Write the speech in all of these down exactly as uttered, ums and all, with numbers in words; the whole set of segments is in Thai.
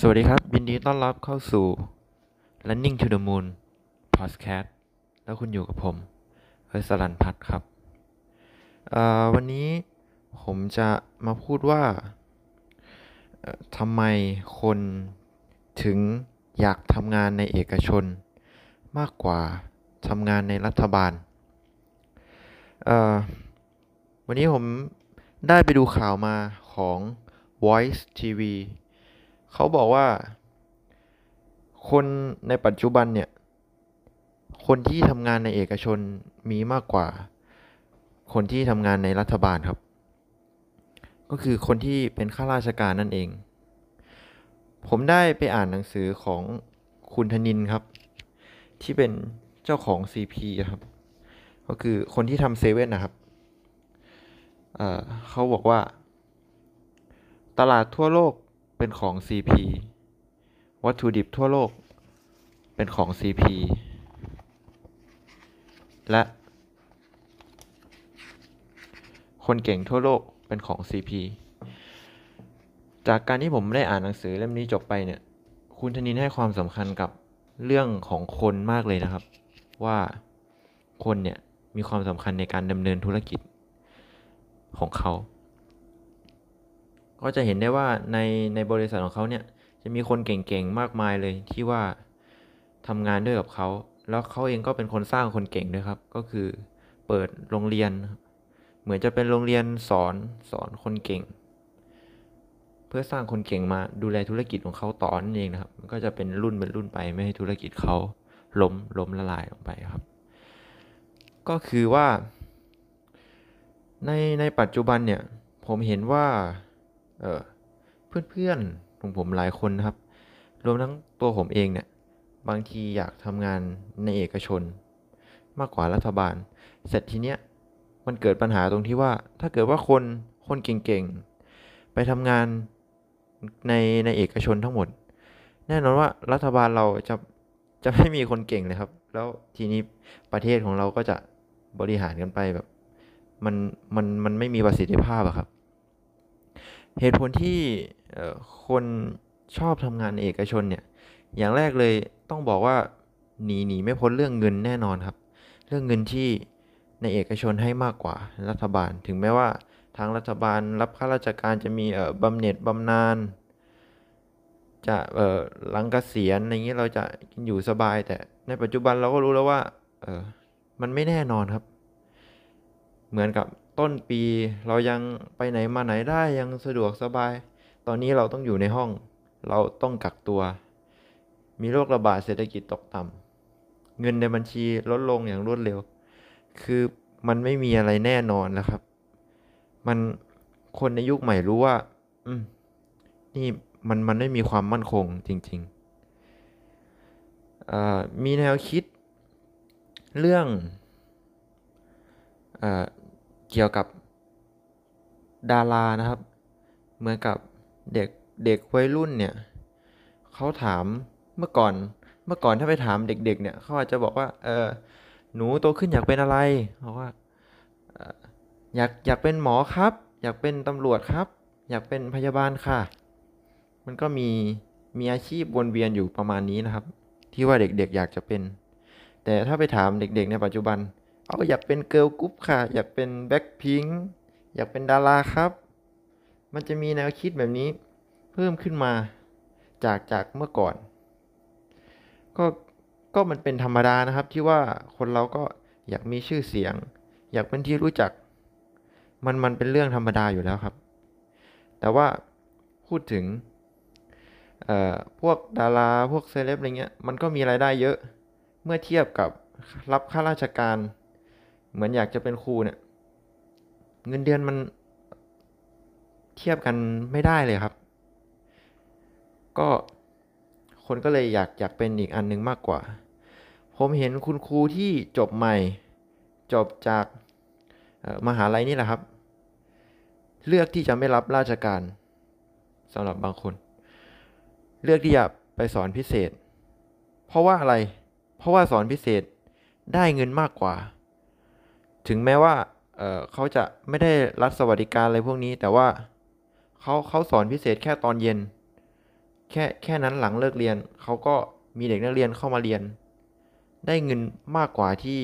สวัสดีครับยินดีต้อนรับเข้าสู่ Running to the Moon Podcast แล้วคุณอยู่กับผมเอิร์ธ สรัญพัฒน์ครับวันนี้ผมจะมาพูดว่าทำไมคนถึงอยากทำงานในเอกชนมากกว่าทำงานในรัฐบาลวันนี้ผมได้ไปดูข่าวมาของ Voice ที วี เขาบอกว่าคนในปัจจุบันเนี่ยคนที่ทำงานในเอกชนมีมากกว่าคนที่ทำงานในรัฐบาลครับก็คือคนที่เป็นข้าราชการนั่นเองผมได้ไปอ่านหนังสือของคุณธนินครับที่เป็นเจ้าของ ซี พี ครับก็คือคนที่ทำเซเว่นนะครับ เอ่อ เขาบอกว่าตลาดทั่วโลกเป็นของ ซี พี วัตถุดิบทั่วโลกเป็นของ ซี พี และคนเก่งทั่วโลกเป็นของ ซี พี จากการที่ผมได้อ่านหนังสือเล่มนี้จบไปเนี่ยคุณธนินให้ความสำคัญกับเรื่องของคนมากเลยนะครับว่าคนเนี่ยมีความสำคัญในการดำเนินธุรกิจของเขาก็จะเห็นได้ว่าในในบริษัทของเขาเนี่ยจะมีคนเก่งๆมากมายเลยที่ว่าทำงานด้วยกับเขาแล้วเขาเองก็เป็นคนสร้างคนเก่งด้วยครับก็คือเปิดโรงเรียนเหมือนจะเป็นโรงเรียนสอนสอนคนเก่งเพื่อสร้างคนเก่งมาดูแลธุรกิจของเขาต่อนั่นเองนะครับมันก็จะเป็นรุ่นเป็นรุ่นไปไม่ให้ธุรกิจเขาล้มล้มละลายลงไปครับก็คือว่าในในปัจจุบันเนี่ยผมเห็นว่าเออเพื่อนๆของผมหลายคนนะครับรวมทั้งตัวผมเองเนี่ยบางทีอยากทำงานในเอกชนมากกว่ารัฐบาลเสร็จทีเนี้ยมันเกิดปัญหาตรงที่ว่าถ้าเกิดว่าคนคนเก่งๆไปทำงานในในเอกชนทั้งหมดแน่นอนว่ารัฐบาลเราจะจะไม่มีคนเก่งเลยครับแล้วทีนี้ประเทศของเราก็จะบริหารกันไปแบบมันมันมันไม่มีประสิทธิภาพอะครับเหตุผลที่คนชอบทำงานในเอกชนเนี่ยอย่างแรกเลยต้องบอกว่าหนีหนีไม่พ้นเรื่องเงินแน่นอนครับเรื่องเงินที่ในเอกชนให้มากกว่ารัฐบาลถึงแม้ว่าทางรัฐบาลรับข้าราชการจะมีบำเหน็จบำนาญจะหลังเกษียณอะไรเงี้ยเราจะกินอยู่สบายแต่ในปัจจุบันเราก็รู้แล้วว่ามันไม่แน่นอนครับเหมือนกับต้นปีเรายังไปไหนมาไหนได้ยังสะดวกสบายตอนนี้เราต้องอยู่ในห้องเราต้องกักตัวมีโรคระบาดเศรษฐกิจตกต่ำเงินในบัญชีลดลงอย่างรวดเร็วคือมันไม่มีอะไรแน่นอนแล้วครับมันคนในยุคใหม่รู้ว่าอืมนี่มันมันไม่มีความมั่นคงจริงๆเอ่อมีแนวคิดเรื่องเอ่อเกี่ยวกับดารานะครับเหมือนกับเด็กเด็กวัยรุ่นเนี่ยเขาถามเมื่อก่อนเมื่อก่อนถ้าไปถามเด็กๆเนี่ยเขาอาจจะบอกว่าเออหนูโตขึ้นอยากเป็นอะไรเขาว่าอยากอยากเป็นหมอครับอยากเป็นตำรวจครับอยากเป็นพยาบาลค่ะมันก็มีมีอาชีพวนเวียนอยู่ประมาณนี้นะครับที่ว่าเด็กๆอยากจะเป็นแต่ถ้าไปถามเด็กๆในปัจจุบันเอาอยากเป็นเกิร์ลกรุ๊ปค่ะอยากเป็นแบล็คพิงค์อยากเป็นดาราครับมันจะมีแนวคิดแบบนี้เพิ่มขึ้นมาจากจากเมื่อก่อนก็ก็มันเป็นธรรมดานะครับที่ว่าคนเราก็อยากมีชื่อเสียงอยากเป็นที่รู้จักมันมันเป็นเรื่องธรรมดาอยู่แล้วครับแต่ว่าพูดถึงเอ่อพวกดาราพวกเซเลบอะไรเงี้ยมันก็มีรายได้เยอะเมื่อเทียบกับรับข้าราชการเหมือนอยากจะเป็นครูเนี่ยเงินเดือนมันเทียบกันไม่ได้เลยครับก็คนก็เลยอยากอยากเป็นอีกอันนึงมากกว่าผมเห็นคุณครูที่จบใหม่จบจากมหาลัยนี่แหละครับเลือกที่จะไม่รับราชการสำหรับบางคนเลือกที่จะไปสอนพิเศษเพราะว่าอะไรเพราะว่าสอนพิเศษได้เงินมากกว่าถึงแม้ว่า เอ่อ เขาจะไม่ได้รับสวัสดิการอะไรพวกนี้แต่ว่าเขาเขาสอนพิเศษแค่ตอนเย็น แค่แค่นั้นหลังเลิกเรียนเขาก็มีเด็กนักเรียนเข้ามาเรียนได้เงินมากกว่าที่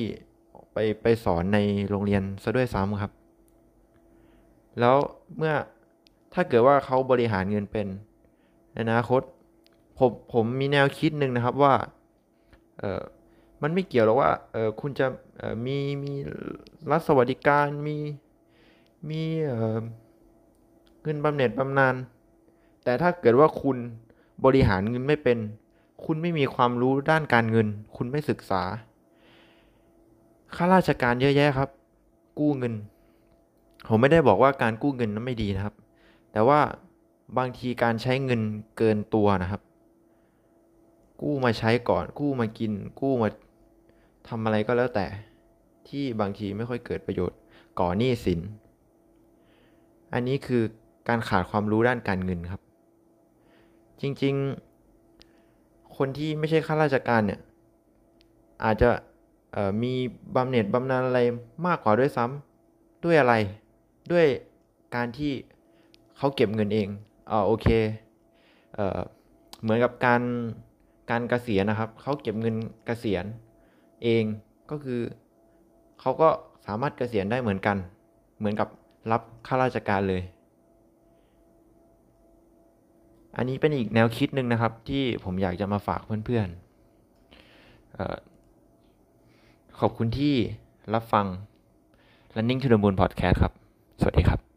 ไปไปสอนในโรงเรียนซะด้วยซ้ำครับแล้วเมื่อถ้าเกิดว่าเขาบริหารเงินเป็นในอนาคตผมผมมีแนวคิดหนึ่งนะครับว่าเออมันไม่เกี่ยวหรอกว่าเออคุณจะเออมีมีรัฐสวัสดิการมีมีเออเงินบำเหน็จบำนาญแต่ถ้าเกิดว่าคุณบริหารเงินไม่เป็นคุณไม่มีความรู้ด้านการเงินคุณไม่ศึกษาข้าราชการเยอะแยะครับกู้เงินผมไม่ได้บอกว่าการกู้เงินนั้นไม่ดีนะครับแต่ว่าบางทีการใช้เงินเกินตัวนะครับกู้มาใช้ก่อนกู้มากินกู้มาทำอะไรก็แล้วแต่ที่บางทีไม่ค่อยเกิดประโยชน์ก่อหนี้สินอันนี้คือการขาดความรู้ด้านการเงินครับจริงๆคนที่ไม่ใช่ข้าราชการเนี่ยอาจจะมีบำเหน็จบำนาญอะไรมากกว่าด้วยซ้ำด้วยอะไรด้วยการที่เขาเก็บเงินเองอ๋อโอเคเอ่อเหมือนกับการการเกษียณนะครับเขาเก็บเงินเกษียณเองก็คือเขาก็สามารถเกษียณได้เหมือนกันเหมือนกับรับข้าราชการเลยอันนี้เป็นอีกแนวคิดนึงนะครับที่ผมอยากจะมาฝากเพื่อนๆ เอ่อ ขอบคุณที่รับฟัง Running to the Moon Podcast ครับสวัสดีครับ